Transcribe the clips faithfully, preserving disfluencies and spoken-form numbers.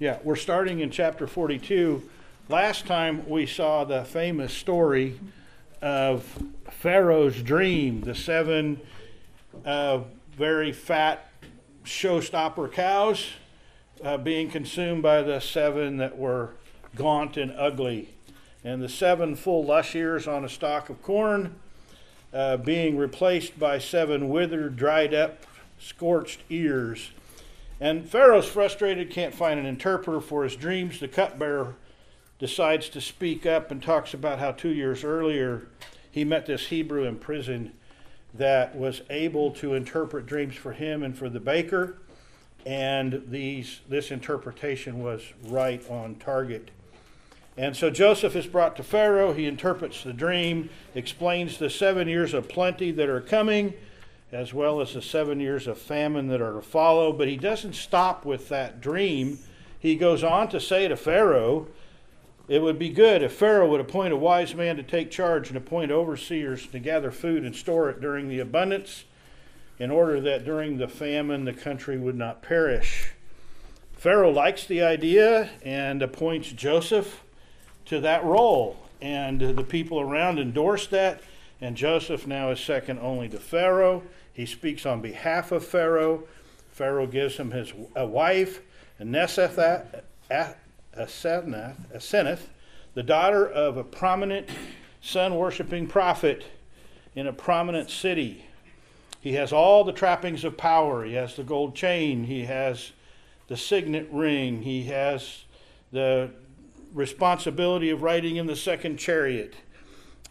Yeah, we're starting in chapter forty-two. Last time we saw the famous story of Pharaoh's dream, the seven uh, very fat showstopper cows uh, being consumed by the seven that were gaunt and ugly, and the seven full lush ears on a stalk of corn uh, being replaced by seven withered, dried up, scorched ears. And Pharaoh's frustrated, can't find an interpreter for his dreams. The cupbearer decides to speak up and talks about how two years earlier he met this Hebrew in prison that was able to interpret dreams for him and for the baker. And these this interpretation was right on target. And so Joseph is brought to Pharaoh. He interprets the dream, explains the seven years of plenty that are coming, as well as the seven years of famine that are to follow. But he doesn't stop with that dream. He goes on to say to Pharaoh, it would be good if Pharaoh would appoint a wise man to take charge and appoint overseers to gather food and store it during the abundance, in order that during the famine the country would not perish. Pharaoh likes the idea and appoints Joseph to that role, and the people around endorse that, and Joseph now is second only to Pharaoh. He speaks on behalf of Pharaoh. Pharaoh gives him his a wife, Asenath, Asenath, the daughter of a prominent sun-worshipping prophet in a prominent city. He has all the trappings of power. He has the gold chain. He has the signet ring. He has the responsibility of riding in the second chariot.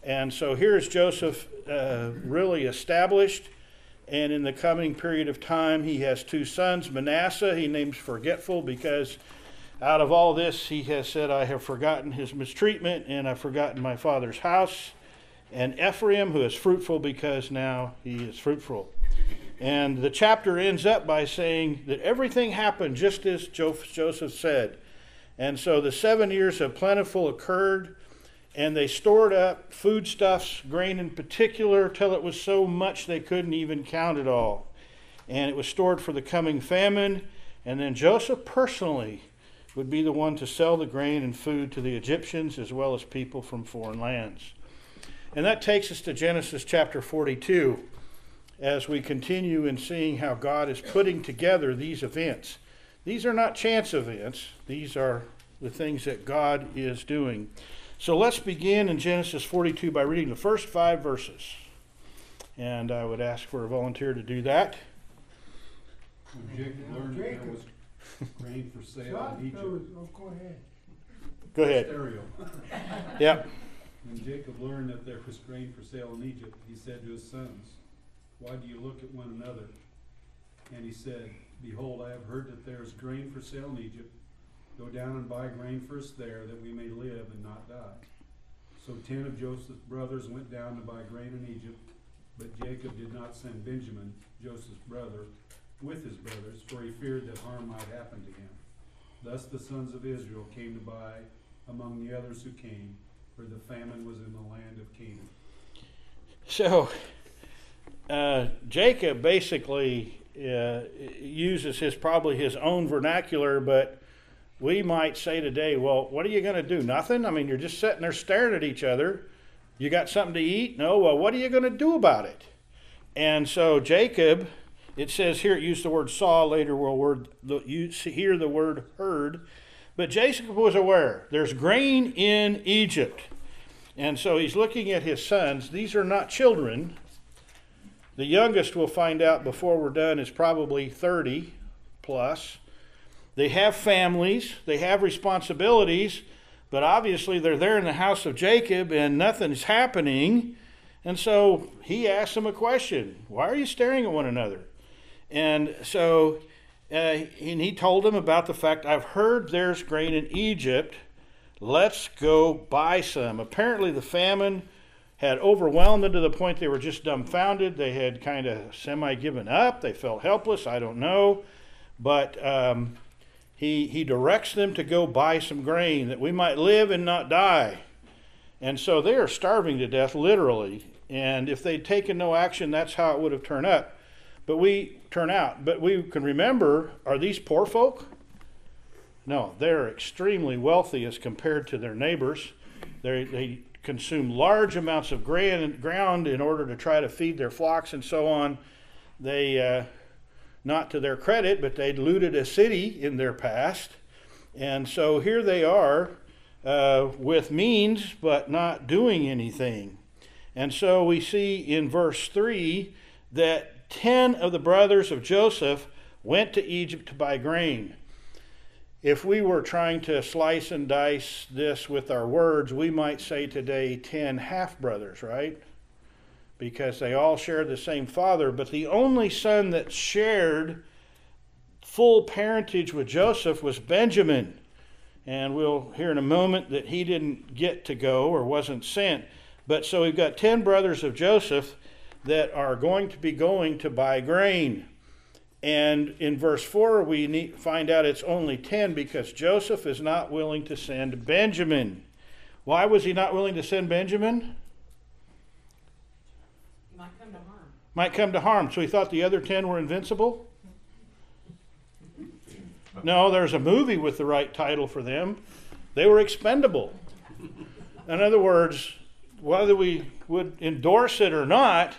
And so here's Joseph uh, really established. And in the coming period of time, he has two sons. Manasseh, he names Forgetful, because out of all this, he has said, I have forgotten his mistreatment, and I've forgotten my father's house. And Ephraim, who is fruitful, because now he is fruitful. And the chapter ends up by saying that everything happened just as Joseph said. And so the seven years of plentiful occurred, and they stored up foodstuffs, grain in particular, till it was so much they couldn't even count it all. And it was stored for the coming famine. And then Joseph personally would be the one to sell the grain and food to the Egyptians, as well as people from foreign lands. And that takes us to Genesis chapter forty-two, as we continue in seeing how God is putting together these events. These are not chance events. These are the things that God is doing. So let's begin in Genesis forty-two by reading the first five verses. And I would ask for a volunteer to do that. When Jacob learned that there was grain for sale in Egypt. Go ahead. Go ahead. Stereo. Yep. When Jacob learned that there was grain for sale in Egypt, he said to his sons, why do you look at one another? And he said, behold, I have heard that there is grain for sale in Egypt. Go down and buy grain for us there, that we may live and not die. So ten of Joseph's brothers went down to buy grain in Egypt, but Jacob did not send Benjamin, Joseph's brother, with his brothers, for he feared that harm might happen to him. Thus the sons of Israel came to buy among the others who came, for the famine was in the land of Canaan. So uh, Jacob basically uh, uses his probably his own vernacular, but we might say today, well, what are you going to do? Nothing? I mean, you're just sitting there staring at each other. You got something to eat? No. Well, what are you going to do about it? And so Jacob, it says here, it used the word saw, later we'll word, you hear the word heard. But Jacob was aware there's grain in Egypt. And so he's looking at his sons. These are not children. The youngest, we'll find out before we're done, is probably thirty plus. They have families, they have responsibilities, but obviously they're there in the house of Jacob and nothing's happening. And so he asks them a question. Why are you staring at one another? And so uh, and he told them about the fact, I've heard there's grain in Egypt. Let's go buy some. Apparently the famine had overwhelmed them to the point they were just dumbfounded. They had kind of semi-given up. They felt helpless. I don't know. But Um, He, he directs them to go buy some grain that we might live and not die. And so they are starving to death, literally. And if they'd taken no action, that's how it would have turned up. But we turn out. But we can remember, are these poor folk? No, they're extremely wealthy as compared to their neighbors. They, they consume large amounts of ground in order to try to feed their flocks and so on. They, uh, not to their credit, but they'd looted a city in their past. And so here they are uh, with means, but not doing anything. And so we see in verse three that ten of the brothers of Joseph went to Egypt to buy grain. If we were trying to slice and dice this with our words, we might say today ten half-brothers, right? Because they all shared the same father, but the only son that shared full parentage with Joseph was Benjamin. And we'll hear in a moment that he didn't get to go or wasn't sent. But so we've got ten brothers of Joseph that are going to be going to buy grain. And in verse four, we need, find out it's only ten because Joseph is not willing to send Benjamin. Why was he not willing to send Benjamin? He might come to harm. Might come to harm. So he thought the other ten were invincible? No, there's a movie with the right title for them. They were expendable. In other words, whether we would endorse it or not,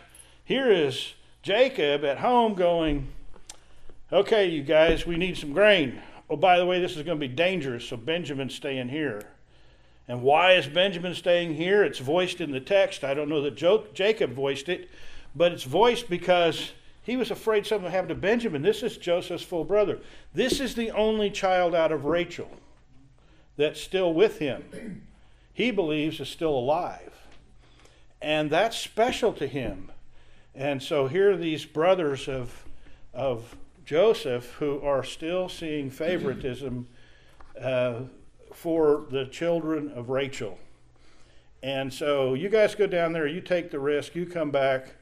here is Jacob at home going, okay, you guys, we need some grain. Oh, by the way, this is going to be dangerous, so Benjamin's staying here. And why is Benjamin staying here? It's voiced in the text. I don't know that jo- Jacob voiced it, but it's voiced because he was afraid something would happen to Benjamin. This is Joseph's full brother. This is the only child out of Rachel that's still with him. He believes is still alive. And that's special to him. And so here are these brothers of of. Joseph, who are still seeing favoritism uh, for the children of Rachel. And so you guys go down there, you take the risk, you come back.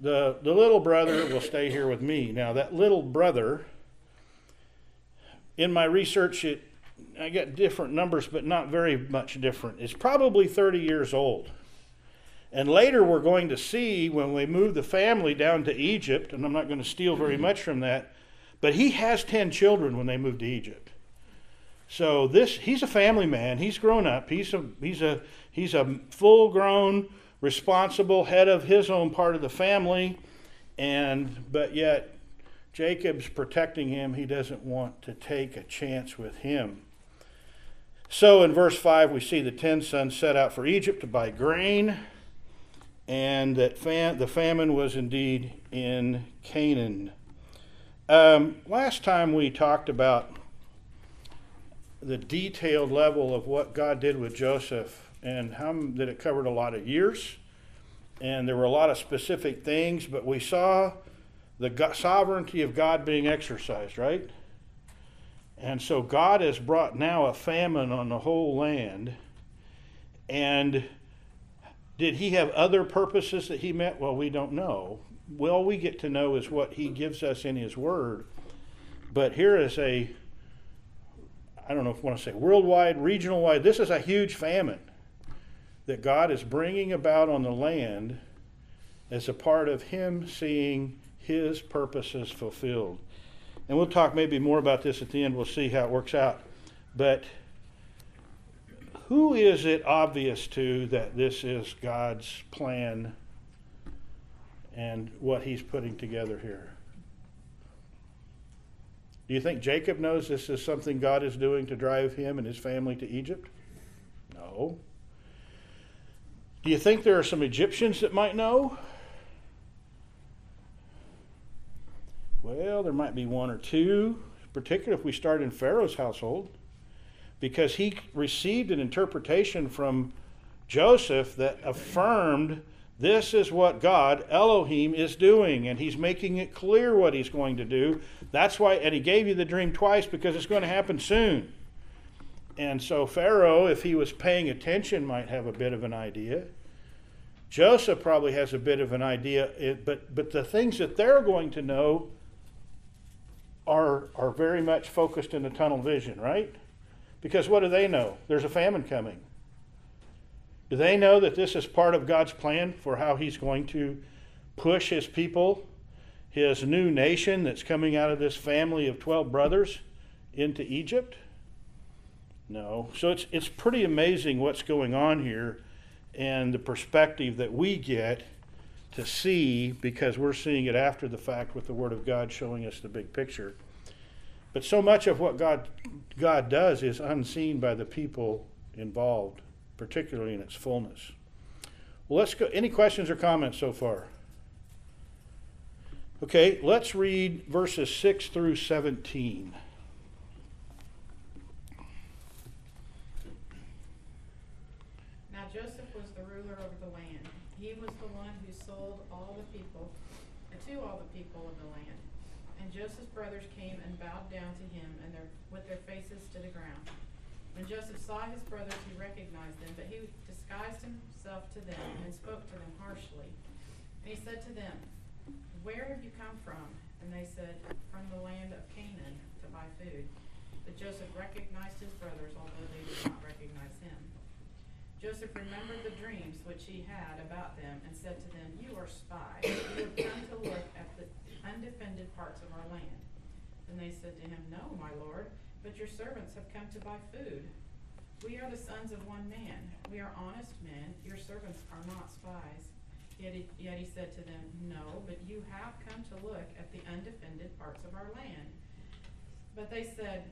The, the little brother will stay here with me. Now, that little brother, in my research, it, I got different numbers, but not very much different. It's probably thirty years old. And later we're going to see when we move the family down to Egypt, and I'm not going to steal very much from that, but he has ten children when they move to Egypt. So this he's a family man. He's grown up. He's a, he's a, he's a full-grown, responsible head of his own part of the family, and but yet Jacob's protecting him. He doesn't want to take a chance with him. So in verse five, we see the ten sons set out for Egypt to buy grain, and that fam- the famine was indeed in Canaan. Um, last time we talked about the detailed level of what God did with Joseph and how that it covered a lot of years. And there were a lot of specific things, but we saw the go- sovereignty of God being exercised, right? And so God has brought now a famine on the whole land, and did he have other purposes that he met? Well, we don't know. Well, we get to know is what he gives us in his word. But here is a, I don't know if I want to say worldwide, regional-wide, this is a huge famine that God is bringing about on the land as a part of him seeing his purposes fulfilled. And we'll talk maybe more about this at the end. We'll see how it works out. But who is it obvious to that this is God's plan and what he's putting together here? Do you think Jacob knows this is something God is doing to drive him and his family to Egypt? No. Do you think there are some Egyptians that might know? Well, there might be one or two, particularly if we start in Pharaoh's household, because he received an interpretation from Joseph that affirmed this is what God, Elohim, is doing, and he's making it clear what he's going to do. That's why, and he gave you the dream twice because it's going to happen soon. And so Pharaoh, if he was paying attention, might have a bit of an idea. Joseph probably has a bit of an idea, but, but the things that they're going to know are, are very much focused in the tunnel vision, right? Because what do they know? There's a famine coming. Do they know that this is part of God's plan for how he's going to push his people, his new nation that's coming out of this family of twelve brothers into Egypt? No. So it's it's pretty amazing what's going on here and the perspective that we get to see, because we're seeing it after the fact with the Word of God showing us the big picture. But so much of what God God does is unseen by the people involved, particularly in its fullness. Well, let's go. Any questions or comments so far? Okay, let's read verses six through seventeen. Now Joseph was the ruler over the land. He was the one who sold all the people, uh, to all the people of the land. And Joseph's brothers came and bowed down to him and their, with their faces to the ground. When Joseph saw his brothers, he recognized them, but he disguised himself to them and spoke to them harshly. And he said to them, "Where have you come from?" And they said, "From the land of Canaan to buy food." But Joseph recognized his brothers, although they did not recognize him. Joseph remembered the dreams which he had about them and said to them, "You are spies. You have come to look at the undefended parts of our land." And they said to him, "No, my lord, but your servants have come to buy food. We are the sons of one man. We are honest men. Your servants are not spies." Yet he, yet he said to them, "No, but you have come to look at the undefended parts of our land." But they said,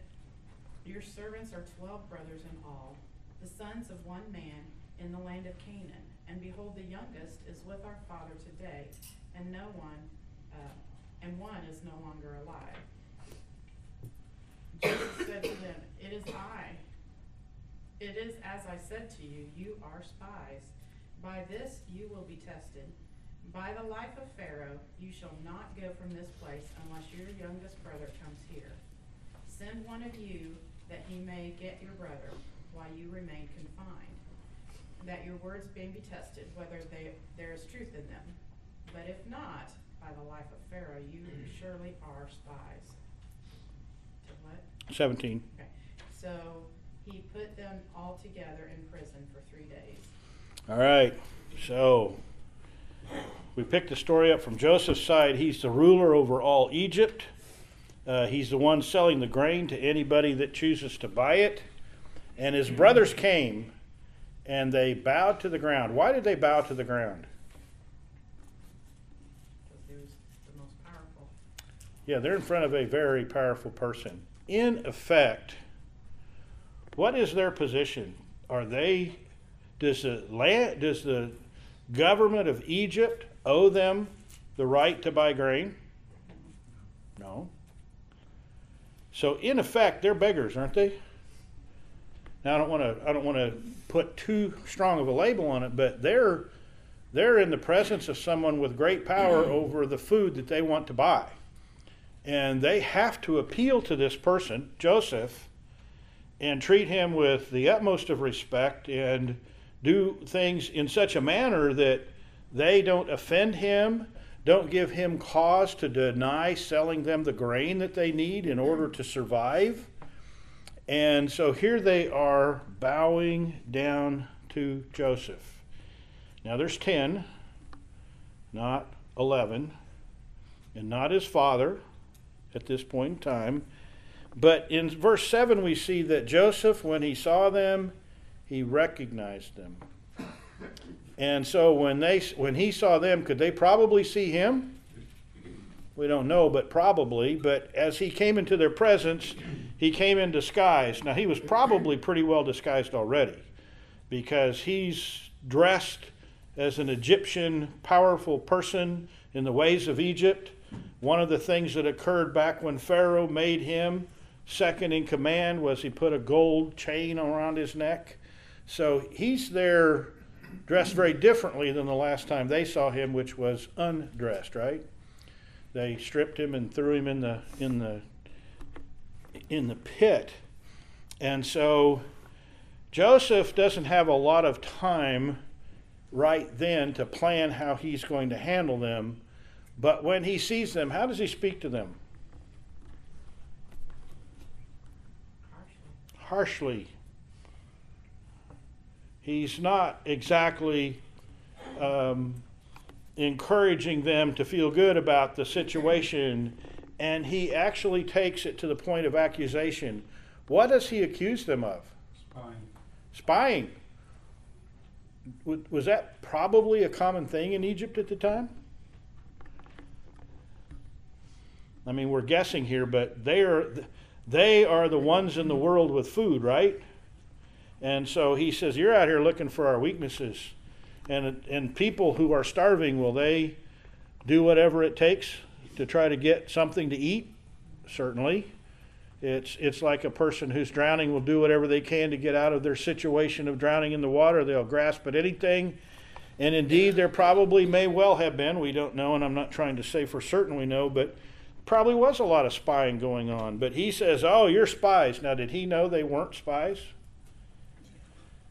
"Your servants are twelve brothers in all, the sons of one man in the land of Canaan. And behold, the youngest is with our father today, and no one, uh, and one is no longer alive." Joseph said to them, "It is I. It is as I said to you. You are spies. By this you will be tested. By the life of Pharaoh, you shall not go from this place unless your youngest brother comes here. Send one of you that he may get your brother while you remain confined, that your words may be tested, whether they, there is truth in them. But if not, by the life of Pharaoh, you surely are spies." To what? seventeen. Okay. So he put them all together in prison for three days. All right, so we picked the story up from Joseph's side. He's the ruler over all Egypt. Uh, he's the one selling the grain to anybody that chooses to buy it. And his brothers came, and they bowed to the ground. Why did they bow to the ground? Because he was the most powerful. Yeah, they're in front of a very powerful person. In effect, what is their position? Are they... Does the, land, does the government of Egypt owe them the right to buy grain? No. So in effect, they're beggars, aren't they? Now I don't want to I don't want to put too strong of a label on it, but they're they're in the presence of someone with great power over the food that they want to buy, and they have to appeal to this person, Joseph, and treat him with the utmost of respect and do things in such a manner that they don't offend him, don't give him cause to deny selling them the grain that they need in order to survive. And so here they are bowing down to Joseph. Now there's ten, not eleven, and not his father at this point in time. But in verse seven, we see that Joseph, when he saw them, he recognized them. And so when they, when he saw them, could they probably see him? We don't know, but probably. But as he came into their presence, he came in disguise. Now, he was probably pretty well disguised already, because he's dressed as an Egyptian powerful person in the ways of Egypt. One of the things that occurred back when Pharaoh made him second in command was he put a gold chain around his neck. So he's there dressed very differently than the last time they saw him, which was undressed, right? They stripped him and threw him in the in the in the pit. And so Joseph doesn't have a lot of time right then to plan how he's going to handle them. But when he sees them, how does he speak to them? Harshly. He's not exactly um, encouraging them to feel good about the situation, and he actually takes it to the point of accusation. What does he accuse them of? Spying. Was that probably a common thing in Egypt at the time? I mean, we're guessing here, but they are, they are the ones in the world with food, right? And so he says, you're out here looking for our weaknesses. And, and people who are starving, will they do whatever it takes to try to get something to eat? Certainly. It's, it's like a person who's drowning will do whatever they can to get out of their situation of drowning in the water. They'll grasp at anything. And indeed, there probably may well have been. We don't know, and I'm not trying to say for certain we know, but probably was a lot of spying going on. But he says, oh, you're spies. Now, did he know they weren't spies?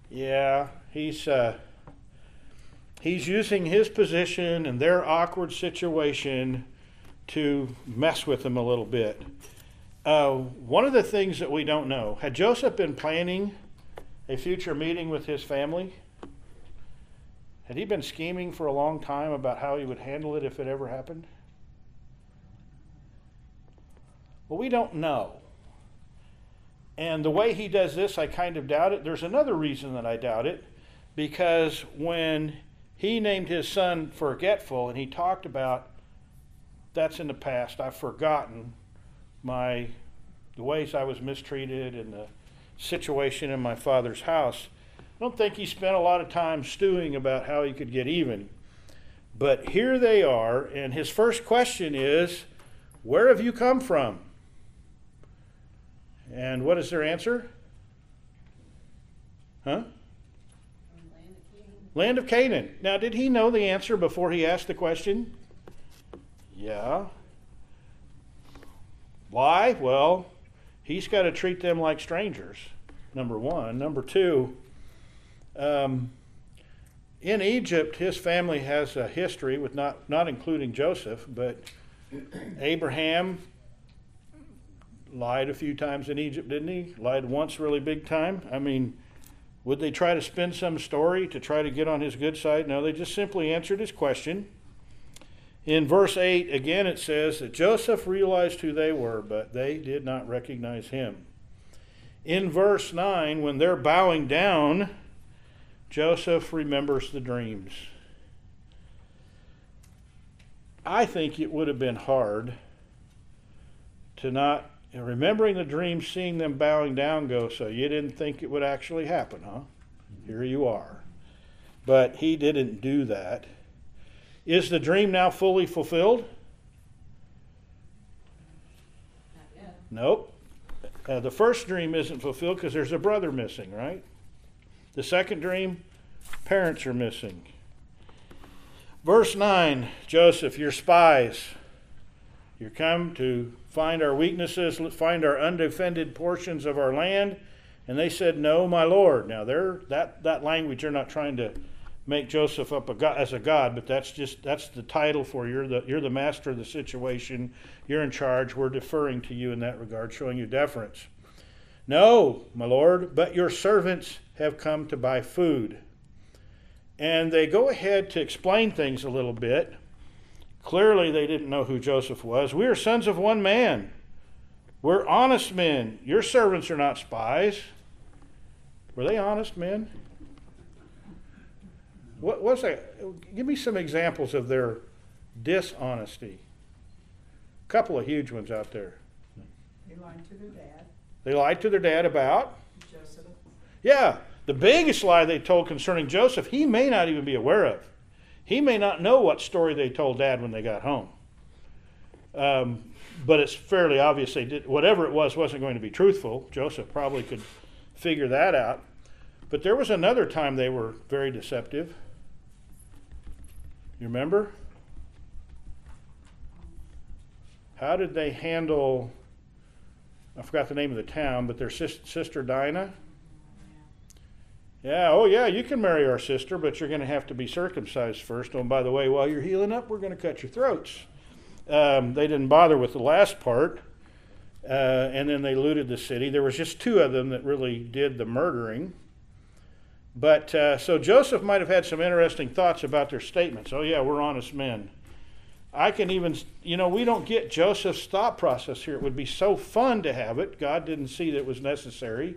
Yeah, he's, uh, he's using his position and their awkward situation to mess with them a little bit. Uh, one of the things that we don't know, had Joseph been planning a future meeting with his family? Had he been scheming for a long time about how he would handle it if it ever happened? Well, we don't know. And the way he does this, I kind of doubt it. There's another reason that I doubt it, because when he named his son Forgetful, and he talked about, that's in the past, I've forgotten my the ways I was mistreated and the situation in my father's house. I don't think he spent a lot of time stewing about how he could get even. But here they are, and his first question is, where have you come from? And what is their answer? Huh? Land of Canaan. Land of Canaan. Now, did he know the answer before he asked the question? Yeah. Why? Well, he's got to treat them like strangers, number one. Number two, um, in Egypt, his family has a history with not, not including Joseph, but Abraham lied a few times in Egypt, didn't he? Lied once really big time. I mean, would they try to spin some story to try to get on his good side? No, they just simply answered his question. In verse eight, again, it says that Joseph realized who they were, but they did not recognize him. In verse nine, when they're bowing down, Joseph remembers the dreams. I think it would have been hard to not, remembering the dreams, seeing them bowing down, go, so you didn't think it would actually happen, huh? Here you are. But he didn't do that. Is the dream now fully fulfilled? Not yet. Nope. Uh, the first dream isn't fulfilled because there's a brother missing, right? The second dream, parents are missing. Verse nine, Joseph, you're spies. You come to find our weaknesses, find our undefended portions of our land. And they said, no, my Lord. Now, they're, that, that language, they're not trying to make Joseph up a god, as a god, but that's just that's the title for you're the you're the master of the situation. You're in charge. We're deferring to you in that regard, showing you deference. No, my Lord, but your servants have come to buy food. And they go ahead to explain things a little bit. Clearly, they didn't know who Joseph was. We are sons of one man. We're honest men. Your servants are not spies. Were they honest men? What was that? Give me some examples of their dishonesty. A couple of huge ones out there. They lied to their dad. They lied to their dad about? Joseph. Yeah. The biggest lie they told concerning Joseph, he may not even be aware of. He may not know what story they told dad when they got home. Um, but it's fairly obvious they did. Whatever it was wasn't going to be truthful. Joseph probably could figure that out. But there was another time they were very deceptive. You remember? How did they handle, I forgot the name of the town, but their sis- sister Dinah? Yeah, oh yeah, you can marry our sister, but you're going to have to be circumcised first. Oh, and by the way, while you're healing up, we're going to cut your throats. Um, they didn't bother with the last part, uh, and then they looted the city. There was just two of them that really did the murdering. But uh, so Joseph might have had some interesting thoughts about their statements. Oh, yeah, we're honest men. I can even, you know, we don't get Joseph's thought process here. It would be so fun to have it. God didn't see that it was necessary.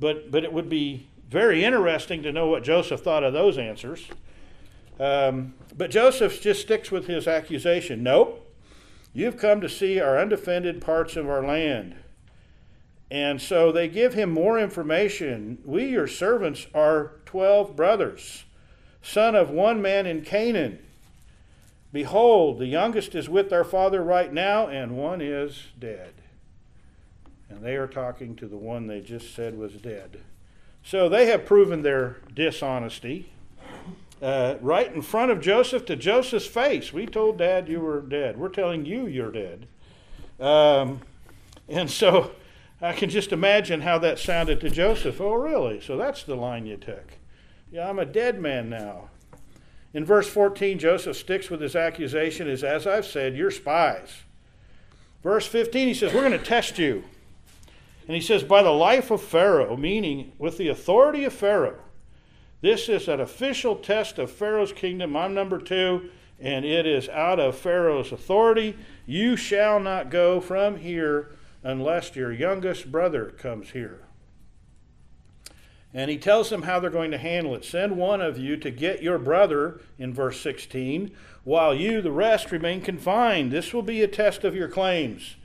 But, but it would be very interesting to know what Joseph thought of those answers. Um, but Joseph just sticks with his accusation. Nope. You've come to see our undefended parts of our land. And so they give him more information. We, your servants, are twelve brothers, son of one man in Canaan. Behold, the youngest is with our father right now, and one is dead. And they are talking to the one they just said was dead. So they have proven their dishonesty uh, right in front of Joseph, to Joseph's face. We told Dad you were dead. We're telling you you're dead. Um, and so I can just imagine how that sounded to Joseph. Oh, really? So that's the line you took. Yeah, I'm a dead man now. In verse fourteen, Joseph sticks with his accusation is, as I've said, you're spies. Verse fifteen, he says, we're going to test you. And he says, by the life of Pharaoh, meaning with the authority of Pharaoh, this is an official test of Pharaoh's kingdom. I'm number two, and it is out of Pharaoh's authority. You shall not go from here unless your youngest brother comes here. And he tells them how they're going to handle it. Send one of you to get your brother, in verse sixteen, while you, the rest, remain confined. This will be a test of your claims.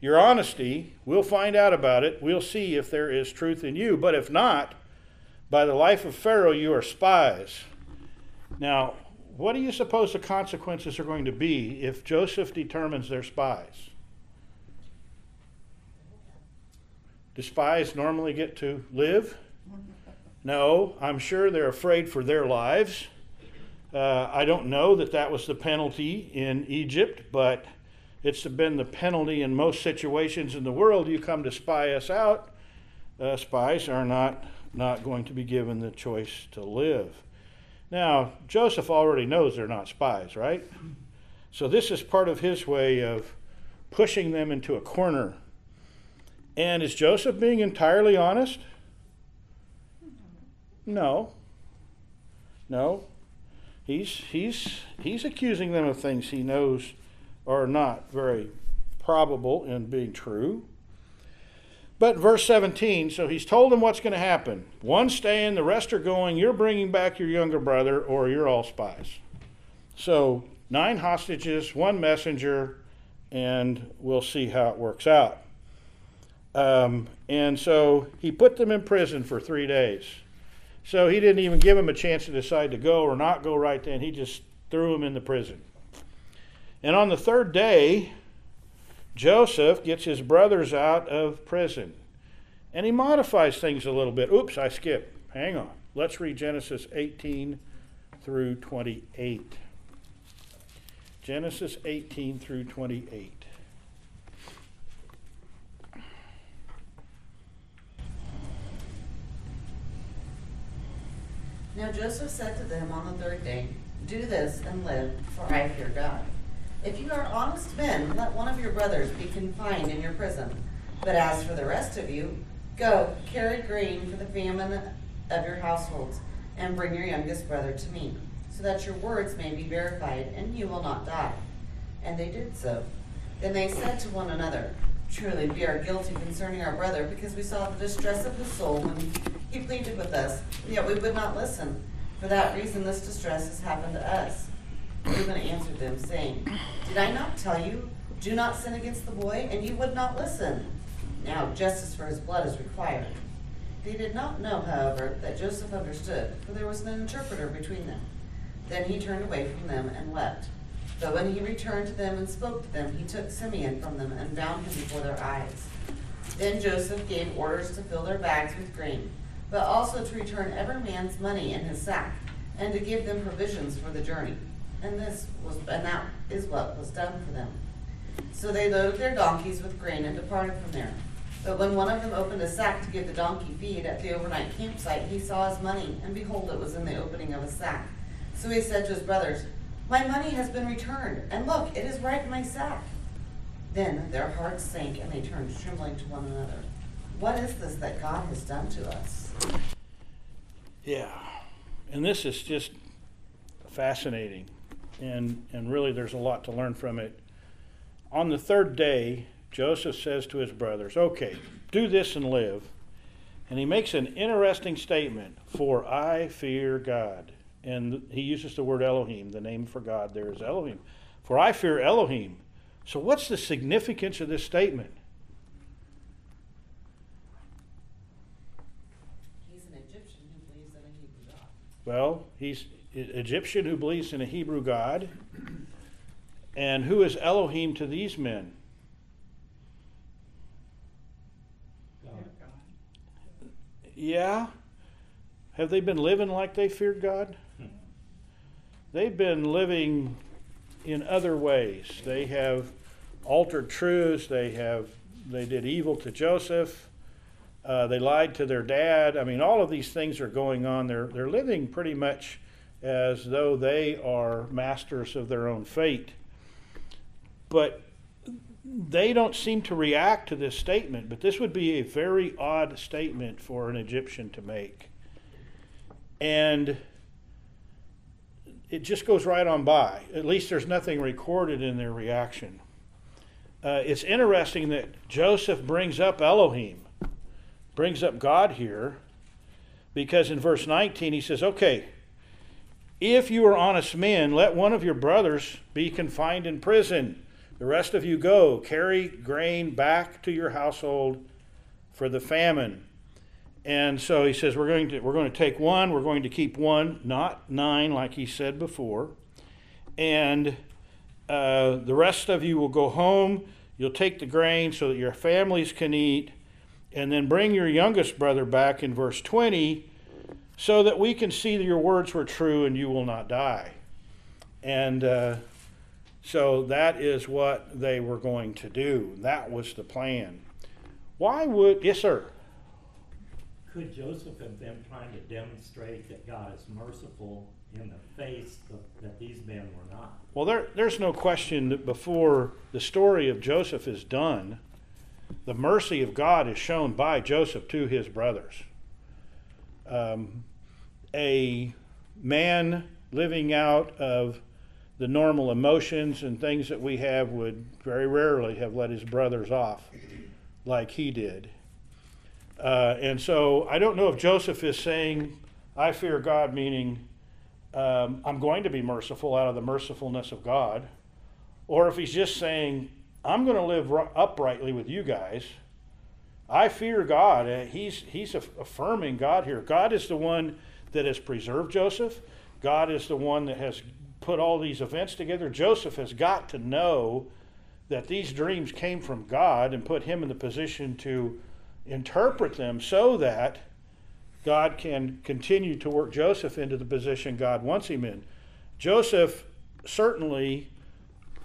Your honesty, we'll find out about it. We'll see if there is truth in you. But if not, by the life of Pharaoh, you are spies. Now, what do you suppose the consequences are going to be if Joseph determines they're spies? Do spies normally get to live? No, I'm sure they're afraid for their lives. Uh, I don't know that that was the penalty in Egypt, but it's been the penalty in most situations in the world. You come to spy us out. Uh, spies are not, not going to be given the choice to live. Now, Joseph already knows they're not spies, right? So this is part of his way of pushing them into a corner. And is Joseph being entirely honest? No. No. He's he's he's accusing them of things he knows are not very probable in being true. But verse seventeen, so he's told them what's going to happen. One staying, the rest are going. You're bringing back your younger brother, or you're all spies. So nine hostages, one messenger, and we'll see how it works out. Um, and so he put them in prison for three days. So he didn't even give them a chance to decide to go or not go right then. He just threw them in the prison. And on the third day, Joseph gets his brothers out of prison. And he modifies things a little bit. Oops, I skipped. Hang on. Let's read Genesis eighteen through twenty-eight. Genesis eighteen through twenty-eight. Now Joseph said to them on the third day, do this and live, for I fear God. If you are honest men, let one of your brothers be confined in your prison. But as for the rest of you, go, carry grain for the famine of your households, and bring your youngest brother to me, so that your words may be verified, and you will not die. And they did so. Then they said to one another, truly we are guilty concerning our brother, because we saw the distress of his soul when he pleaded with us, yet we would not listen. For that reason, this distress has happened to us. Reuben answered them, saying, did I not tell you, do not sin against the boy, and you would not listen? Now justice for his blood is required. They did not know, however, that Joseph understood, for there was an interpreter between them. Then he turned away from them and left. But when he returned to them and spoke to them, he took Simeon from them and bound him before their eyes. Then Joseph gave orders to fill their bags with grain, but also to return every man's money in his sack, and to give them provisions for the journey. And this was, and that is what was done for them. So they loaded their donkeys with grain and departed from there. But when one of them opened a sack to give the donkey feed at the overnight campsite, he saw his money, and behold, it was in the opening of a sack. So he said to his brothers, my money has been returned, and look, it is right in my sack. Then their hearts sank, and they turned trembling to one another. What is this that God has done to us? Yeah, and this is just fascinating, and, and really there's a lot to learn from it. On the third day, Joseph says to his brothers, okay, do this and live. And he makes an interesting statement, for I fear God. And he uses the word Elohim. The name for God there is Elohim. For I fear Elohim. So what's the significance of this statement? He's an Egyptian who believes in a Hebrew God. Well, he's an Egyptian who believes in a Hebrew God. And who is Elohim to these men? God. Yeah. Have they been living like they feared God? Hmm. They've been living in other ways. They have altered truths. They have they did evil to Joseph. Uh, they lied to their dad. I mean, all of these things are going on. They're they're living pretty much as though they are masters of their own fate. But they don't seem to react to this statement. But this would be a very odd statement for an Egyptian to make. And it just goes right on by. At least there's nothing recorded in their reaction. Uh, it's interesting that Joseph brings up Elohim, brings up God here, because in verse nineteen he says, okay, if you are honest men, let one of your brothers be confined in prison. The rest of you go, carry grain back to your household for the famine. And so he says, we're going to we're going to take one, we're going to keep one, not nine, like he said before. And uh, the rest of you will go home. You'll take the grain so that your families can eat. And then bring your youngest brother back in verse twenty so that we can see that your words were true and you will not die. And uh, so that is what they were going to do. That was the plan. Why would... Yes, sir. Could Joseph have been trying to demonstrate that God is merciful in the face of, that these men were not? Well, there, there's no question that before the story of Joseph is done, the mercy of God is shown by Joseph to his brothers. Um, a man living out of the normal emotions and things that we have would very rarely have let his brothers off like he did. Uh, and so I don't know if Joseph is saying, I fear God, meaning um, I'm going to be merciful out of the mercifulness of God, or if he's just saying, I'm going to live uprightly with you guys. I fear God. He's, he's affirming God here. God is the one that has preserved Joseph. God is the one that has put all these events together. Joseph has got to know that these dreams came from God and put him in the position to interpret them so that God can continue to work Joseph into the position God wants him in. Joseph certainly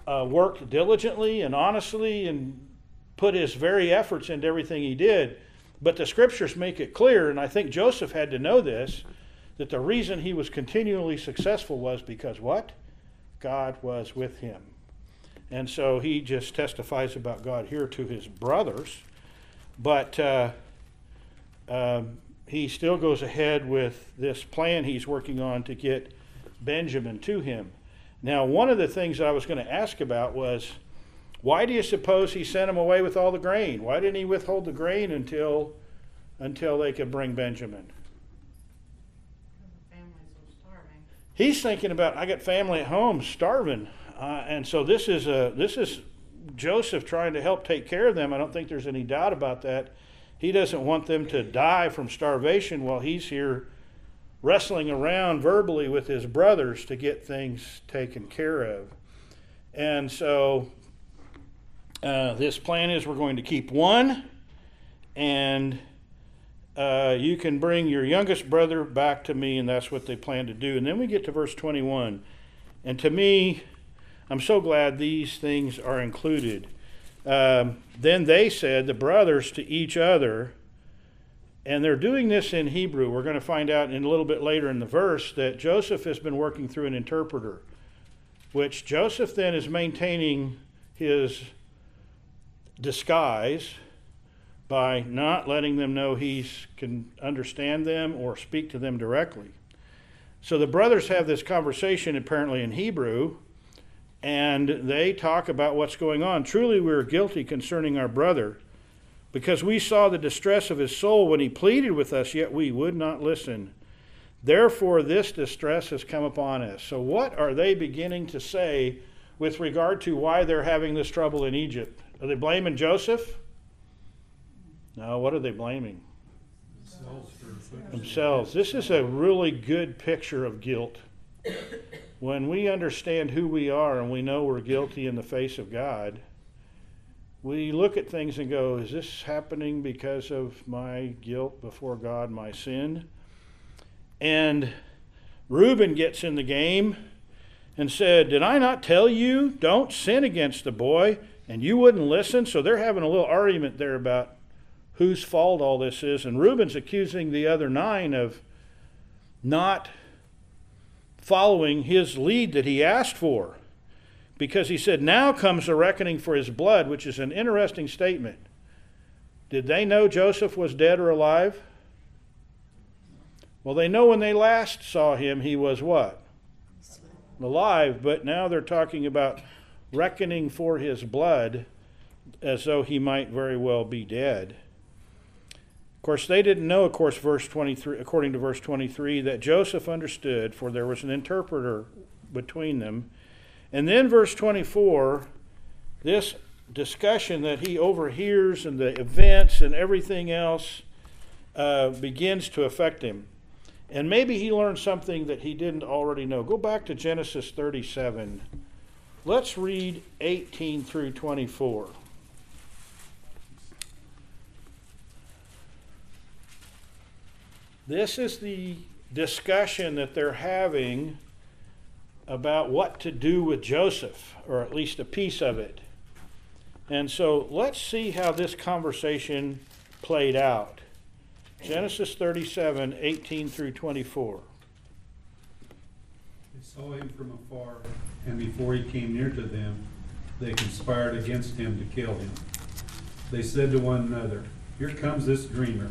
uh, worked diligently and honestly and put his very efforts into everything he did, but the scriptures make it clear, and I think Joseph had to know this, that the reason he was continually successful was because what? God was with him. And so he just testifies about God here to his brothers. But uh, um, he still goes ahead with this plan he's working on to get Benjamin to him. Now, one of the things that I was going to ask about was, why do you suppose he sent him away with all the grain? Why didn't he withhold the grain until until they could bring Benjamin? The families were starving. He's thinking about, I got family at home starving, uh, and so this is a this is. Joseph trying to help take care of them. I don't think there's any doubt about that. He doesn't want them to die from starvation while he's here wrestling around verbally with his brothers to get things taken care of. And so uh, this plan is, we're going to keep one, and uh, you can bring your youngest brother back to me, and that's what they plan to do. And then we get to verse twenty-one. And to me, I'm so glad these things are included. Um, then they said, the brothers to each other, and they're doing this in Hebrew. We're going to find out in a little bit later in the verse that Joseph has been working through an interpreter, which Joseph then is maintaining his disguise by not letting them know he can understand them or speak to them directly. So the brothers have this conversation apparently in Hebrew, and they talk about what's going on. Truly we are guilty concerning our brother, Because we saw the distress of his soul when he pleaded with us, yet we would not listen. Therefore, this distress has come upon us. So what are they beginning to say with regard to why they're having this trouble in Egypt? Are they blaming Joseph? No, what are they blaming? Themselves. Themselves. This is a really good picture of guilt. When we understand who we are and we know we're guilty in the face of God, we look at things and go, is this happening because of my guilt before God, my sin? And Reuben gets in the game and said, did I not tell you, don't sin against the boy? And you wouldn't listen. So they're having a little argument there about whose fault all this is. And Reuben's accusing the other nine of not following his lead that he asked for. Because he said, now comes the reckoning for his blood, which is an interesting statement. Did they know Joseph was dead or alive? Well, they know when they last saw him, he was what? Alive, but now they're talking about reckoning for his blood as though he might very well be dead. Of course, they didn't know, of course, verse twenty-three, according to verse twenty-three, that Joseph understood, for there was an interpreter between them. And then verse twenty-four, this discussion that he overhears and the events and everything else uh, begins to affect him. And maybe he learned something that he didn't already know. Go back to Genesis thirty-seven. Let's read eighteen through twenty-four. This is the discussion that they're having about what to do with Joseph, or at least a piece of it. And so let's see how this conversation played out. Genesis thirty-seven, eighteen through twenty-four. They saw him from afar, and before he came near to them, they conspired against him to kill him. They said to one another, here comes this dreamer.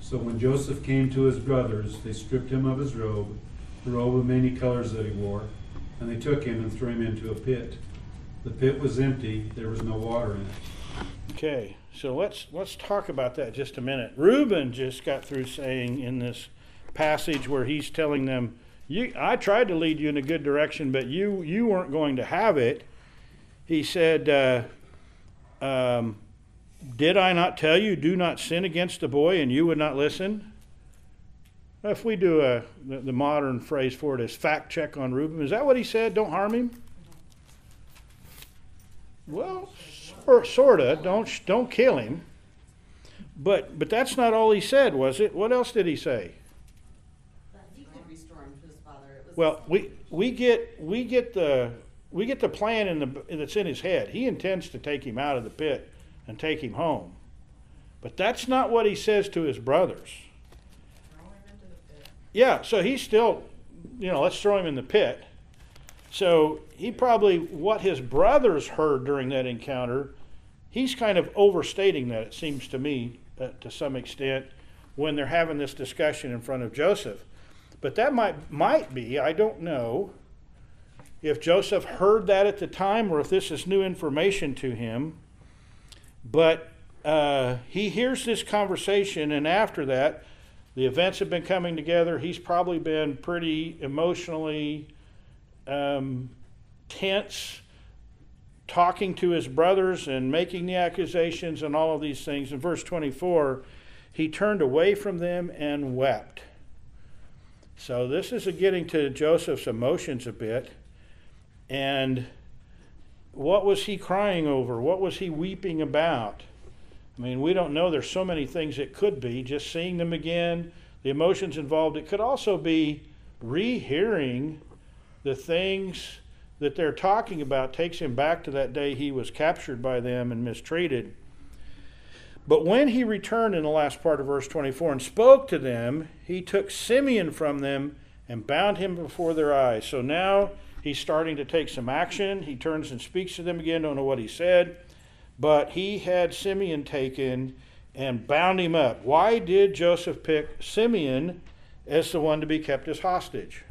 So when Joseph came to his brothers, they stripped him of his robe, the robe of many colors that he wore, and they took him and threw him into a pit. The pit was empty, there was no water in it. Okay, so let's let's talk about that just a minute. Reuben just got through saying in this passage where he's telling them, you, I tried to lead you in a good direction, but you, you weren't going to have it. He said, uh, um, did I not tell you, do not sin against the boy, and you would not listen? If we do a, the modern phrase for it is fact check on Reuben. Is that what he said? Don't harm him? Well, sor, sort of. Don't, don't kill him. But, but that's not all he said, was it? What else did he say? You could restore him to his father. Well, we, we, get, we, get the, we get the plan in the, that's in his head. He intends to take him out of the pit and take him home. But that's not what he says to his brothers. Yeah, so he's still, you know, let's throw him in the pit. So he probably, what his brothers heard during that encounter, he's kind of overstating that, it seems to me, uh, to some extent, when they're having this discussion in front of Joseph. But that might, might be, I don't know, if Joseph heard that at the time or if this is new information to him. But uh, he hears this conversation, and after that, the events have been coming together. He's probably been pretty emotionally um, tense, talking to his brothers and making the accusations and all of these things. In verse twenty-four, he turned away from them and wept. So this is a getting to Joseph's emotions a bit. And what was he crying over? What was he weeping about? I mean, we don't know. There's so many things it could be. Just seeing them again, the emotions involved. It could also be rehearing the things that they're talking about takes him back to that day he was captured by them and mistreated. But when he returned in the last part of verse twenty-four and spoke to them, he took Simeon from them and bound him before their eyes. So now he's starting to take some action. He turns and speaks to them again. Don't know what he said. But he had Simeon taken and bound him up. Why did Joseph pick Simeon as the one to be kept as hostage?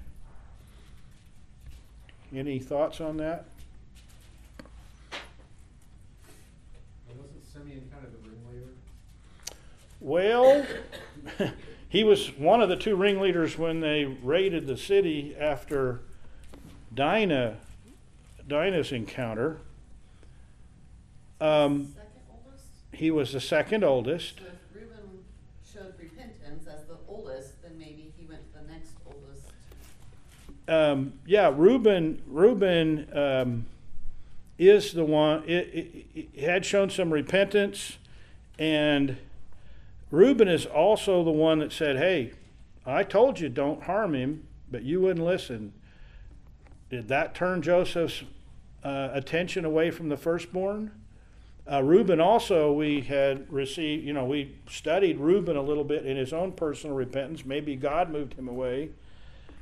Any thoughts on that? Wasn't Simeon kind of the ringleader? Well, he was one of the two ringleaders when they raided the city after Dinah, Dinah's encounter. Um, he was the second oldest. So if Reuben showed repentance as the oldest, then maybe he went to the next oldest. Um, yeah, Reuben, Reuben um, is the one, it, it, it had shown some repentance, and Reuben is also the one that said, hey, I told you don't harm him, but you wouldn't listen. Did that turn Joseph's uh, attention away from the firstborn? Uh, Reuben also, we had received, you know, we studied Reuben a little bit in his own personal repentance. Maybe God moved him away.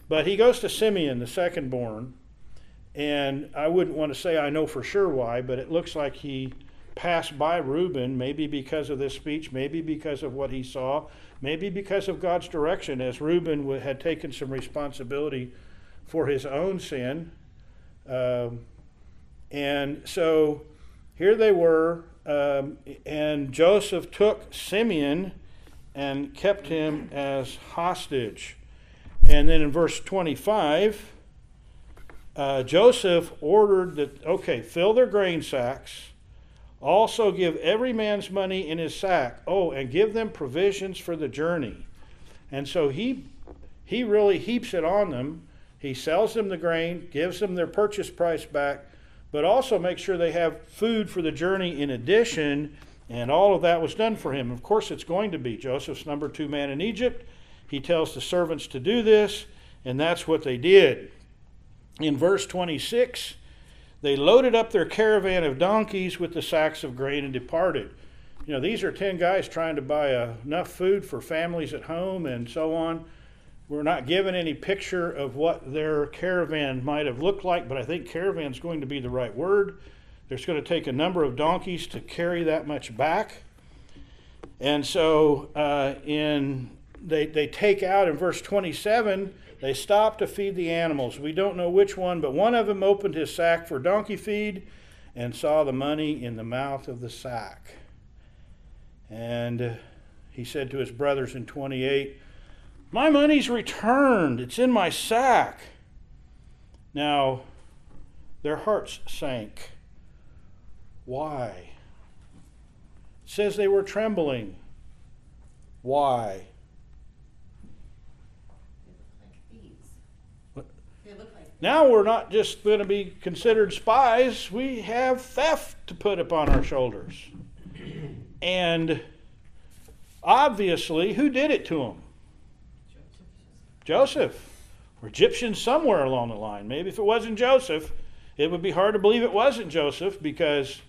But he goes to Simeon, the secondborn. And I wouldn't want to say I know for sure why, but it looks like he passed by Reuben, maybe because of this speech, maybe because of what he saw, maybe because of God's direction, as Reuben had taken some responsibility for his own sin. Um, and so... Here they were, um, and Joseph took Simeon and kept him as hostage. And then in verse twenty-five, uh, Joseph ordered that, okay, fill their grain sacks. Also give every man's money in his sack. Oh, and give them provisions for the journey. And so he, he really heaps it on them. He sells them the grain, gives them their purchase price back, but also make sure they have food for the journey in addition, and all of that was done for him. Of course it's going to be. Joseph's number two man in Egypt. He tells the servants to do this, and that's what they did. In verse twenty-six, they loaded up their caravan of donkeys with the sacks of grain and departed. You know, these are ten guys trying to buy uh, enough food for families at home and so on. We're not given any picture of what their caravan might have looked like, but I think caravan's going to be the right word. There's going to take a number of donkeys to carry that much back. And so uh, in they, they take out, in verse twenty-seven, they stop to feed the animals. We don't know which one, but one of them opened his sack for donkey feed and saw the money in the mouth of the sack. And he said to his brothers in twenty-eight, "My money's returned. It's in my sack." Now, their hearts sank. Why? It says they were trembling. Why? They look like thieves. Look like now we're not just going to be considered spies. We have theft to put upon our shoulders. And obviously, who did it to them? Joseph, or Egyptians somewhere along the line. Maybe if it wasn't Joseph, it would be hard to believe it wasn't Joseph, because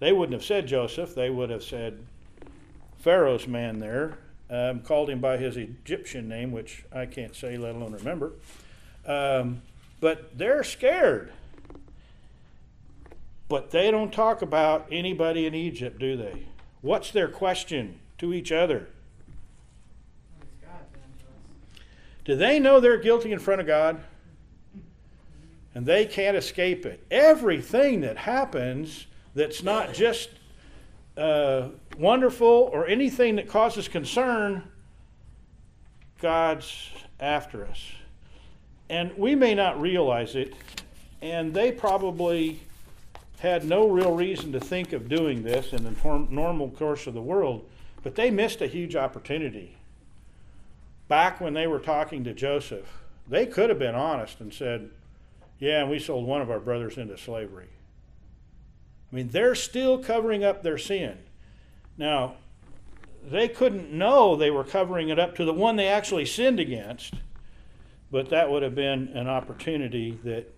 they wouldn't have said Joseph. They would have said Pharaoh's man there, um, called him by his Egyptian name, which I can't say, let alone remember. Um, but they're scared. But they don't talk about anybody in Egypt, do they? What's their question to each other? Do they know they're guilty in front of God? And they can't escape it. Everything that happens that's not just uh, wonderful or anything that causes concern, God's after us. And we may not realize it, and they probably had no real reason to think of doing this in the norm- normal course of the world, but they missed a huge opportunity. Back when they were talking to Joseph, they could have been honest and said, yeah, and we sold one of our brothers into slavery. I mean, they're still covering up their sin. Now, they couldn't know they were covering it up to the one they actually sinned against, but that would have been an opportunity that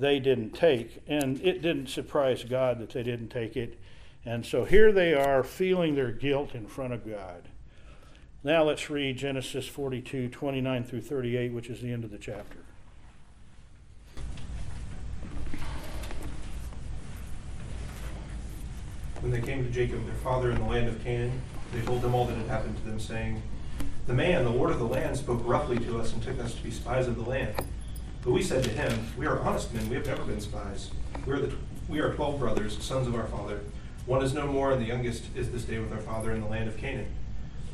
they didn't take. And it didn't surprise God that they didn't take it. And so here they are feeling their guilt in front of God. Now let's read Genesis forty-two, twenty-nine through thirty-eight, which is the end of the chapter. When they came to Jacob, their father, in the land of Canaan, they told him all that had happened to them, saying, "The man, the lord of the land, spoke roughly to us and took us to be spies of the land. But we said to him, we are honest men, we have never been spies. We are, the, we are twelve brothers, sons of our father. One is no more, and the youngest is this day with our father in the land of Canaan.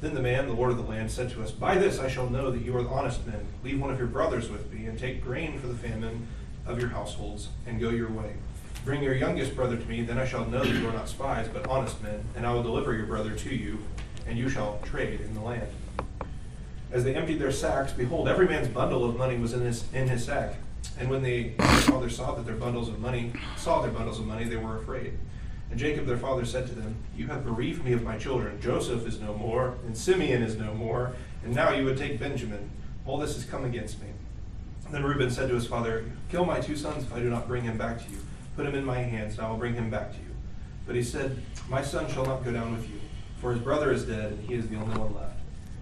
Then the man, the lord of the land, said to us, by this I shall know that you are honest men. Leave one of your brothers with me, and take grain for the famine of your households, and go your way. Bring your youngest brother to me, then I shall know that you are not spies, but honest men, and I will deliver your brother to you, and you shall trade in the land." As they emptied their sacks, behold, every man's bundle of money was in his in his sack. And when they, their father saw that their bundles of money saw their bundles of money, they were afraid. And Jacob their father said to them, "You have bereaved me of my children. Joseph is no more, and Simeon is no more, and now you would take Benjamin. All this has come against me." Then Reuben said to his father, "Kill my two sons if I do not bring him back to you. Put him in my hands, and I will bring him back to you." But he said, "My son shall not go down with you, for his brother is dead, and he is the only one left.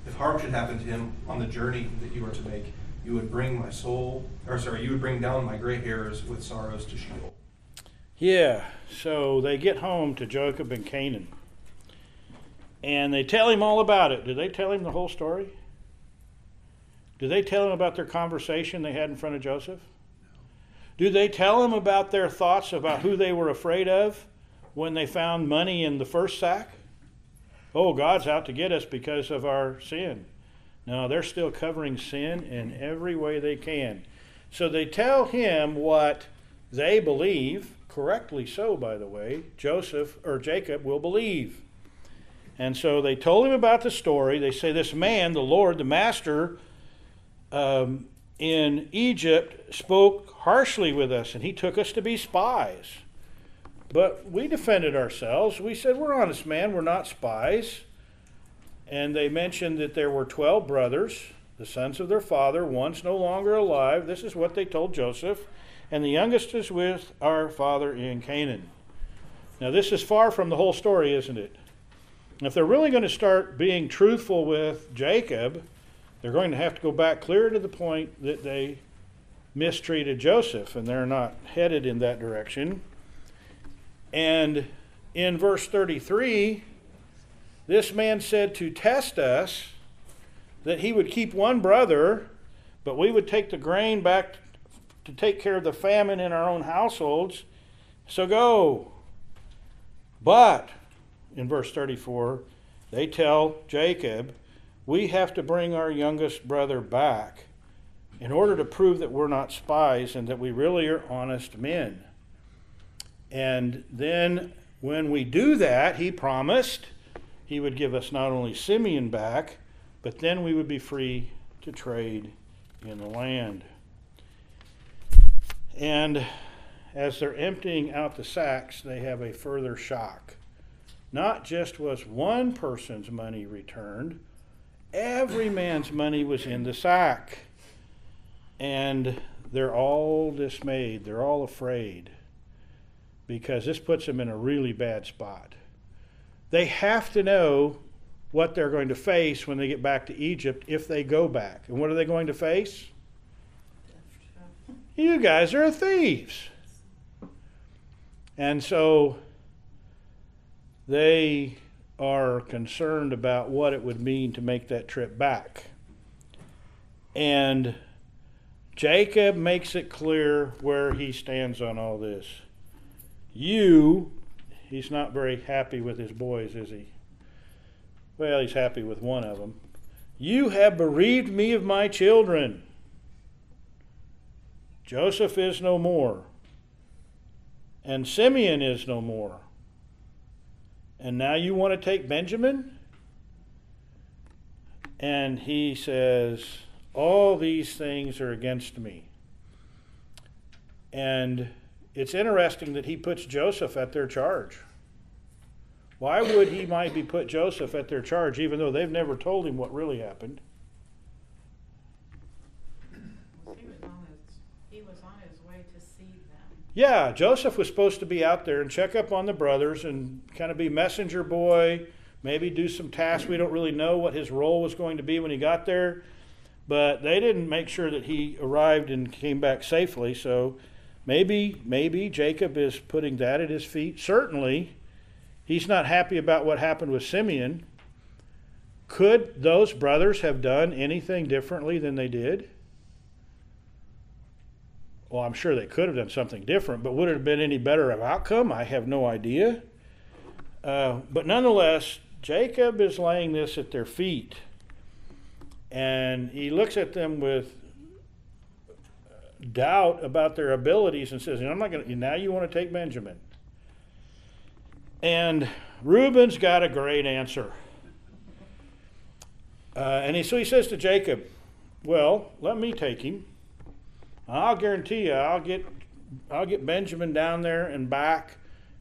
If harm should happen to him on the journey that you are to make, you would bring my soul, or sorry, you would bring down my gray hairs with sorrows to Sheol." Yeah, so they get home to Jacob in Canaan, and they tell him all about it. Did they tell him the whole story? Did they tell him about their conversation they had in front of Joseph? Do they tell him about their thoughts about who they were afraid of when they found money in the first sack? Oh, God's out to get us because of our sin. No, they're still covering sin in every way they can. So they tell him what they believe, correctly so, by the way, Joseph or Jacob will believe. And so they told him about the story. They say this man, the Lord, the master, um, in Egypt spoke harshly with us, and he took us to be spies. But we defended ourselves. We said, we're honest men, we're not spies. And they mentioned that there were twelve brothers, the sons of their father. One's no longer alive. This is what they told Joseph. And the youngest is with our father in Canaan. Now, this is far from the whole story, isn't it? And if they're really going to start being truthful with Jacob, they're going to have to go back clear to the point that they mistreated Joseph, and they're not headed in that direction. And in verse thirty-three, this man said to test us that he would keep one brother, but we would take the grain back to take care of the famine in our own households. So go. But in verse thirty-four, they tell Jacob, we have to bring our youngest brother back in order to prove that we're not spies and that we really are honest men. And then when we do that, he promised he would give us not only Simeon back, but then we would be free to trade in the land. And as they're emptying out the sacks, they have a further shock. Not just was one person's money returned, every man's money was in the sack. And they're all dismayed, they're all afraid, because this puts them in a really bad spot. They have to know what they're going to face when they get back to Egypt, if they go back. And what are they going to face? You guys are thieves. And so they are concerned about what it would mean to make that trip back. And Jacob makes it clear where he stands on all this. You, he's not very happy with his boys, is he? Well, he's happy with one of them. You have bereaved me of my children. Joseph is no more, and Simeon is no more. And now you want to take Benjamin? And he says, all these things are against me. And it's interesting that he puts Joseph at their charge. Why would he might be put Joseph at their charge, even though they've never told him what really happened? He was on his, he was on his way to see them. yeah, Joseph was supposed to be out there and check up on the brothers and kind of be messenger boy, maybe do some tasks. We don't really know what his role was going to be when he got there, but they didn't make sure that he arrived and came back safely. So maybe, maybe Jacob is putting that at his feet. Certainly, he's not happy about what happened with Simeon. Could those brothers have done anything differently than they did? Well, I'm sure they could have done something different, but would it have been any better of outcome? I have no idea. Uh, but nonetheless, Jacob is laying this at their feet. And he looks at them with doubt about their abilities and says, I'm not going to, now you want to take Benjamin. And Reuben's got a great answer. Uh, and he, so he says to Jacob, well, let me take him. I'll guarantee you, I'll get, I'll get Benjamin down there and back,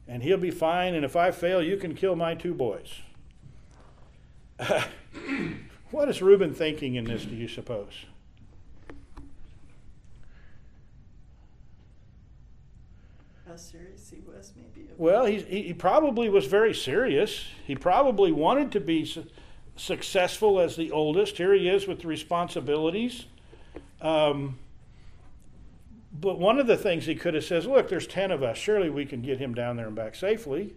and he'll be fine. And if I fail, you can kill my two boys. Uh, what is Reuben thinking in this, do you suppose? How serious he was, maybe. Well, he, he probably was very serious. He probably wanted to be su- successful as the oldest. Here he is with the responsibilities. Um... But one of the things he could have said, look, there's ten of us. Surely we can get him down there and back safely.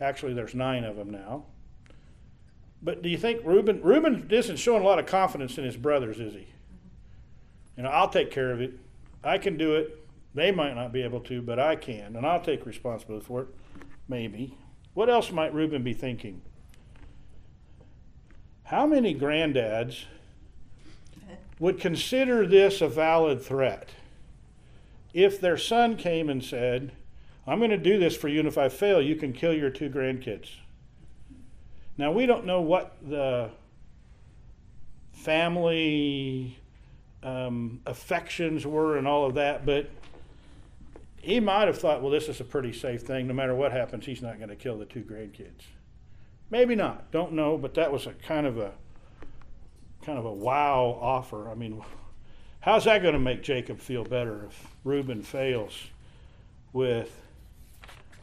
Actually, there's nine of them now. But do you think Reuben, Reuben isn't showing a lot of confidence in his brothers, is he? You know, I'll take care of it. I can do it. They might not be able to, but I can. And I'll take responsibility for it, maybe. What else might Reuben be thinking? How many granddads would consider this a valid threat? If their son came and said, I'm going to do this for you, and if I fail, you can kill your two grandkids. Now, we don't know what the family um, affections were and all of that, but he might have thought, well, this is a pretty safe thing. No matter what happens, he's not going to kill the two grandkids. Maybe not. Don't know, but that was a kind of a kind of a wow offer. I mean, how's that going to make Jacob feel better if Reuben fails with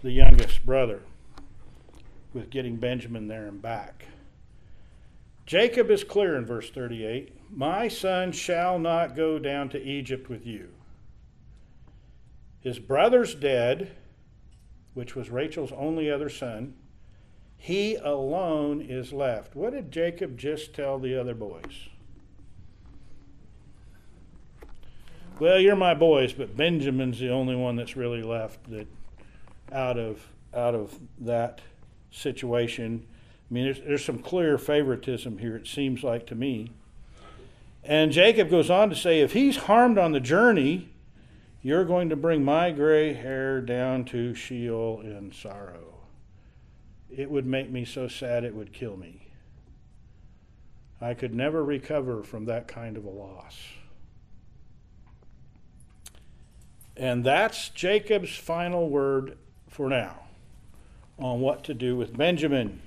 the youngest brother, with getting Benjamin there and back? Jacob is clear in verse thirty-eight. My son shall not go down to Egypt with you. His brother's dead, which was Rachel's only other son. He alone is left. What did Jacob just tell the other boys? Well, you're my boys, but Benjamin's the only one that's really left that out of out of that situation. I mean, there's, there's some clear favoritism here, it seems like to me. And Jacob goes on to say, if he's harmed on the journey, you're going to bring my gray hair down to Sheol in sorrow. It would make me so sad it would kill me. I could never recover from that kind of a loss. And that's Jacob's final word for now on what to do with Benjamin.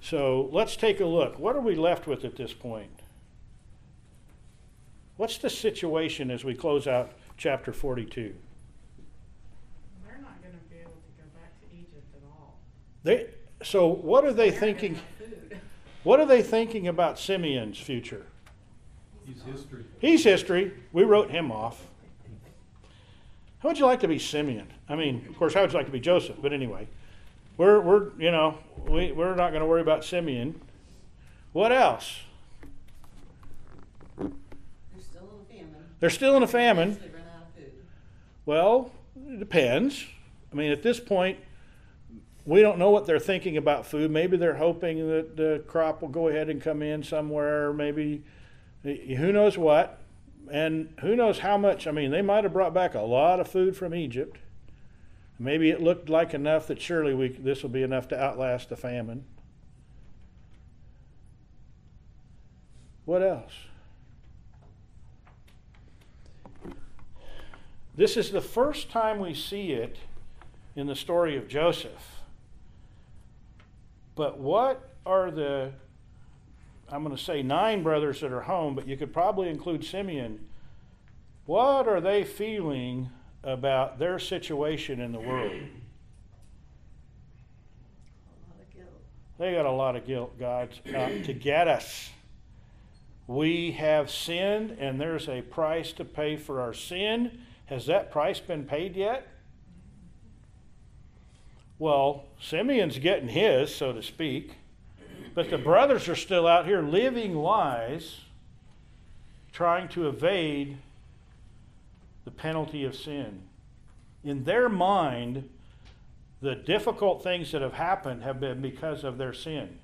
So let's take a look. What are we left with at this point? What's the situation as we close out chapter forty-two? They're not going to be able to go back to Egypt at all. They, so what are they They're thinking? What are they thinking about Simeon's future? He's history. He's history. We wrote him off. How would you like to be Simeon? I mean, of course, how would you like to be Joseph? But anyway, we're, we're you know, we, we're not going to worry about Simeon. What else? They're still in a famine. They're still in a famine. They run out of food. Well, it depends. I mean, at this point, we don't know what they're thinking about food. Maybe they're hoping that the crop will go ahead and come in somewhere. Maybe, who knows what. And who knows how much, I mean, they might have brought back a lot of food from Egypt. Maybe it looked like enough that surely we, this will be enough to outlast the famine. What else? This is the first time we see it in the story of Joseph. But what are the I'm going to say nine brothers that are home, but you could probably include Simeon. What are they feeling about their situation in the world. A lot of guilt. They got a lot of guilt, God, to get us. We have sinned, and there's a price to pay for our sin. Has that price been paid yet? Well, Simeon's getting his, so to speak, but the brothers are still out here living lies, trying to evade the penalty of sin. In their mind, the difficult things that have happened have been because of their sin.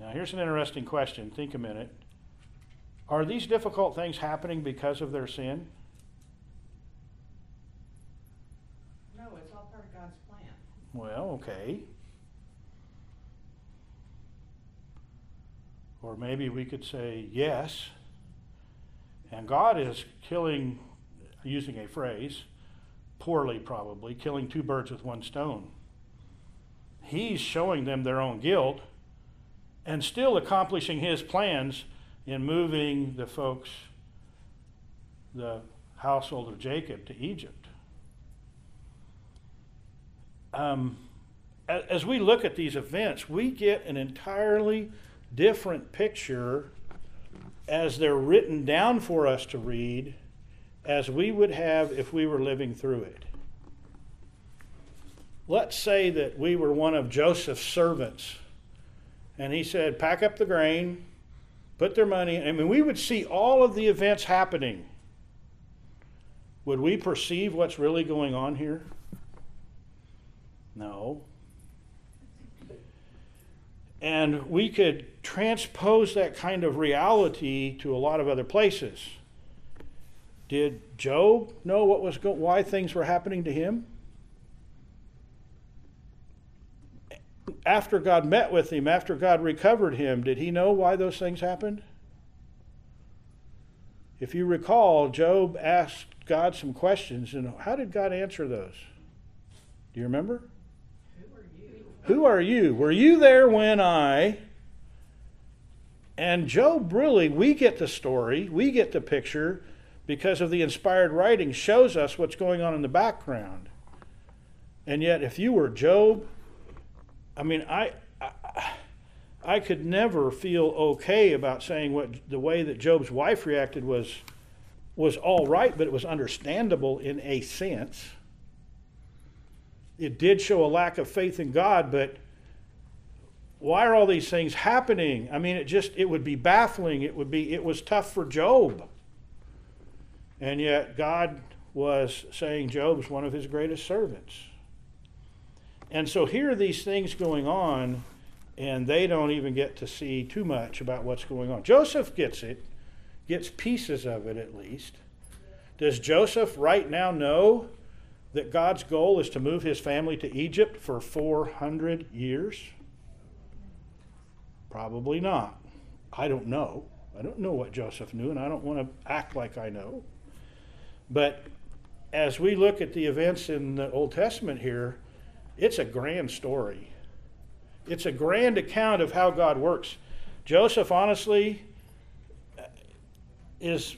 Now, here's an interesting question. Think a minute. Are these difficult things happening because of their sin? No, it's all part of God's plan. Well, okay. Or maybe we could say yes. And God is killing, using a phrase, poorly probably, killing two birds with one stone. He's showing them their own guilt and still accomplishing his plans in moving the folks, the household of Jacob, to Egypt. Um, as we look at these events, we get an entirely different picture as they're written down for us to read as we would have if we were living through it. Let's say that we were one of Joseph's servants, and he said, pack up the grain, put their money in. I mean, we would see all of the events happening. Would we perceive what's really going on here? No. And we could transpose that kind of reality to a lot of other places. Did Job know what was go- why things were happening to him? After God met with him, after God recovered him, did he know why those things happened? If you recall, Job asked God some questions, and how did God answer those? Do you remember? Who are you? Who are you? Were you there when I... And Job, really, we get the story, we get the picture, because of the inspired writing shows us what's going on in the background. And yet, if you were Job... I mean, I, I I could never feel okay about saying what the way that Job's wife reacted was was all right, but it was understandable in a sense. It did show a lack of faith in God, but why are all these things happening? I mean, it just it would be baffling. It would be it was tough for Job. And yet God was saying Job's one of his greatest servants. And so here are these things going on, and they don't even get to see too much about what's going on. Joseph gets it, gets pieces of it at least. Does Joseph right now know that God's goal is to move his family to Egypt for four hundred years? Probably not. I don't know. I don't know what Joseph knew, and I don't want to act like I know. But as we look at the events in the Old Testament here, it's a grand story. It's a grand account of how God works. Joseph, honestly, is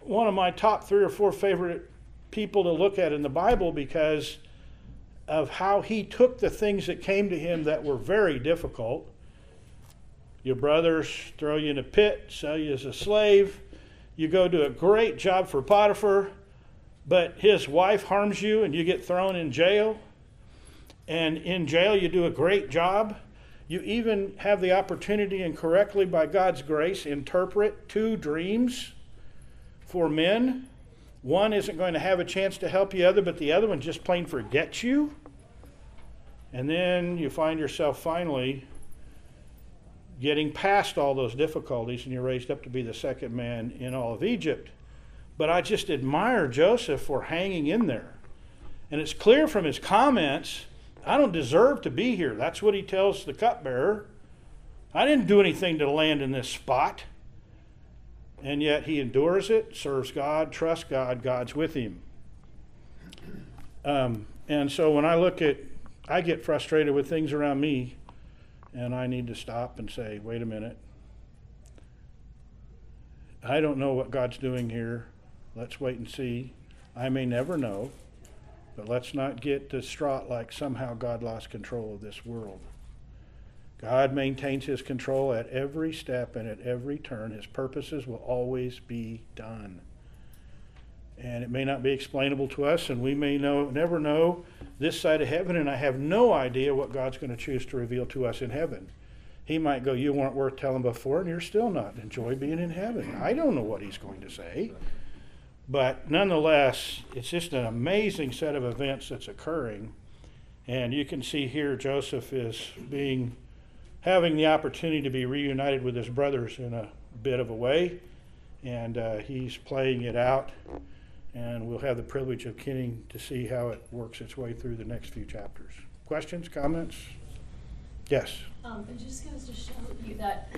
one of my top three or four favorite people to look at in the Bible because of how he took the things that came to him that were very difficult. Your brothers throw you in a pit, sell you as a slave. You go do a great job for Potiphar, but his wife harms you and you get thrown in jail. And in jail, you do a great job. You even have the opportunity, and correctly by God's grace, interpret two dreams for men. One isn't going to have a chance to help the other, but the other one just plain forgets you. And then you find yourself finally getting past all those difficulties, and you're raised up to be the second man in all of Egypt. But I just admire Joseph for hanging in there. And it's clear from his comments, I don't deserve to be here. That's what he tells the cupbearer. I didn't do anything to land in this spot. And yet he endures it, serves God, trusts God, God's with him. Um, and so when I look at, I get frustrated with things around me, and I need to stop and say, wait a minute. I don't know what God's doing here. Let's wait and see. I may never know, but let's not get distraught like somehow God lost control of this world. God maintains his control at every step and at every turn. His purposes will always be done. And it may not be explainable to us, and we may know, never know this side of heaven, and I have no idea what God's going to choose to reveal to us in heaven. He might go, you weren't worth telling before, and you're still not. Enjoy being in heaven. I don't know what he's going to say. But nonetheless, it's just an amazing set of events that's occurring. And you can see here Joseph is being, having the opportunity to be reunited with his brothers in a bit of a way. And uh, he's playing it out. And we'll have the privilege of getting to see how it works its way through the next few chapters. Questions, comments? Yes? Um, it just goes to show you that,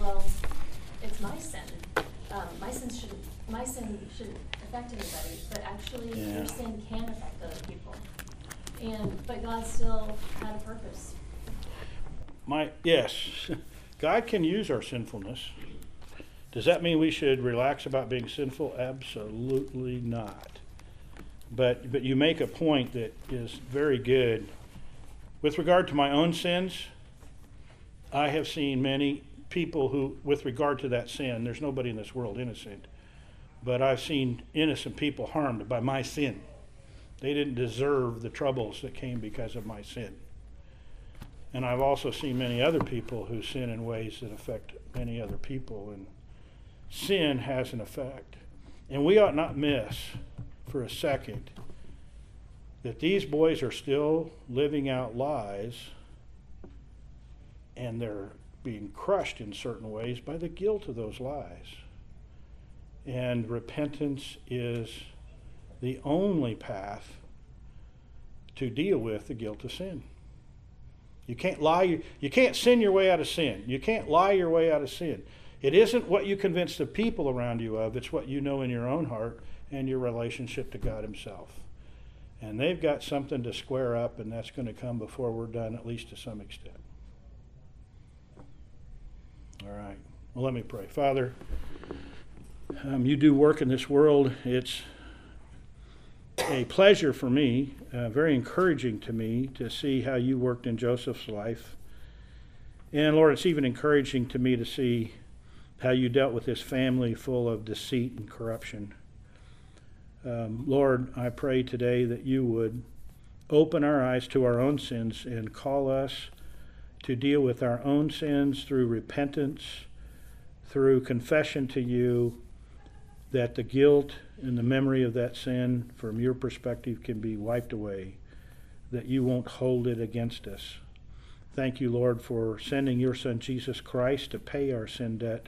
well, it's my sin. Um, my sin shouldn't, my sin shouldn't affect anybody, but actually yeah. your sin can affect other people. And but God still had a purpose. My yes, God can use our sinfulness. Does that mean we should relax about being sinful? Absolutely not. But but you make a point that is very good. With regard to my own sins, I have seen many people who, with regard to that sin, there's nobody in this world innocent, but I've seen innocent people harmed by my sin. They didn't deserve the troubles that came because of my sin. And I've also seen many other people who sin in ways that affect many other people, and sin has an effect. And we ought not miss for a second that these boys are still living out lies, and they're being crushed in certain ways by the guilt of those lies. And repentance is the only path to deal with the guilt of sin. You can't lie, you can't sin your way out of sin. You can't lie your way out of sin. It isn't what you convince the people around you of, it's what you know in your own heart and your relationship to God himself. And they've got something to square up, and that's going to come before we're done, at least to some extent. All right. Well, let me pray. Father, um, you do work in this world. It's a pleasure for me, uh, very encouraging to me to see how you worked in Joseph's life. And Lord, it's even encouraging to me to see how you dealt with this family full of deceit and corruption. Um, Lord, I pray today that you would open our eyes to our own sins and call us to deal with our own sins through repentance, through confession to you, that the guilt and the memory of that sin from your perspective can be wiped away, that you won't hold it against us. Thank you, Lord, for sending your Son, Jesus Christ, to pay our sin debt,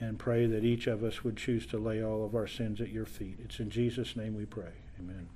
and pray that each of us would choose to lay all of our sins at your feet. It's in Jesus' name we pray. Amen.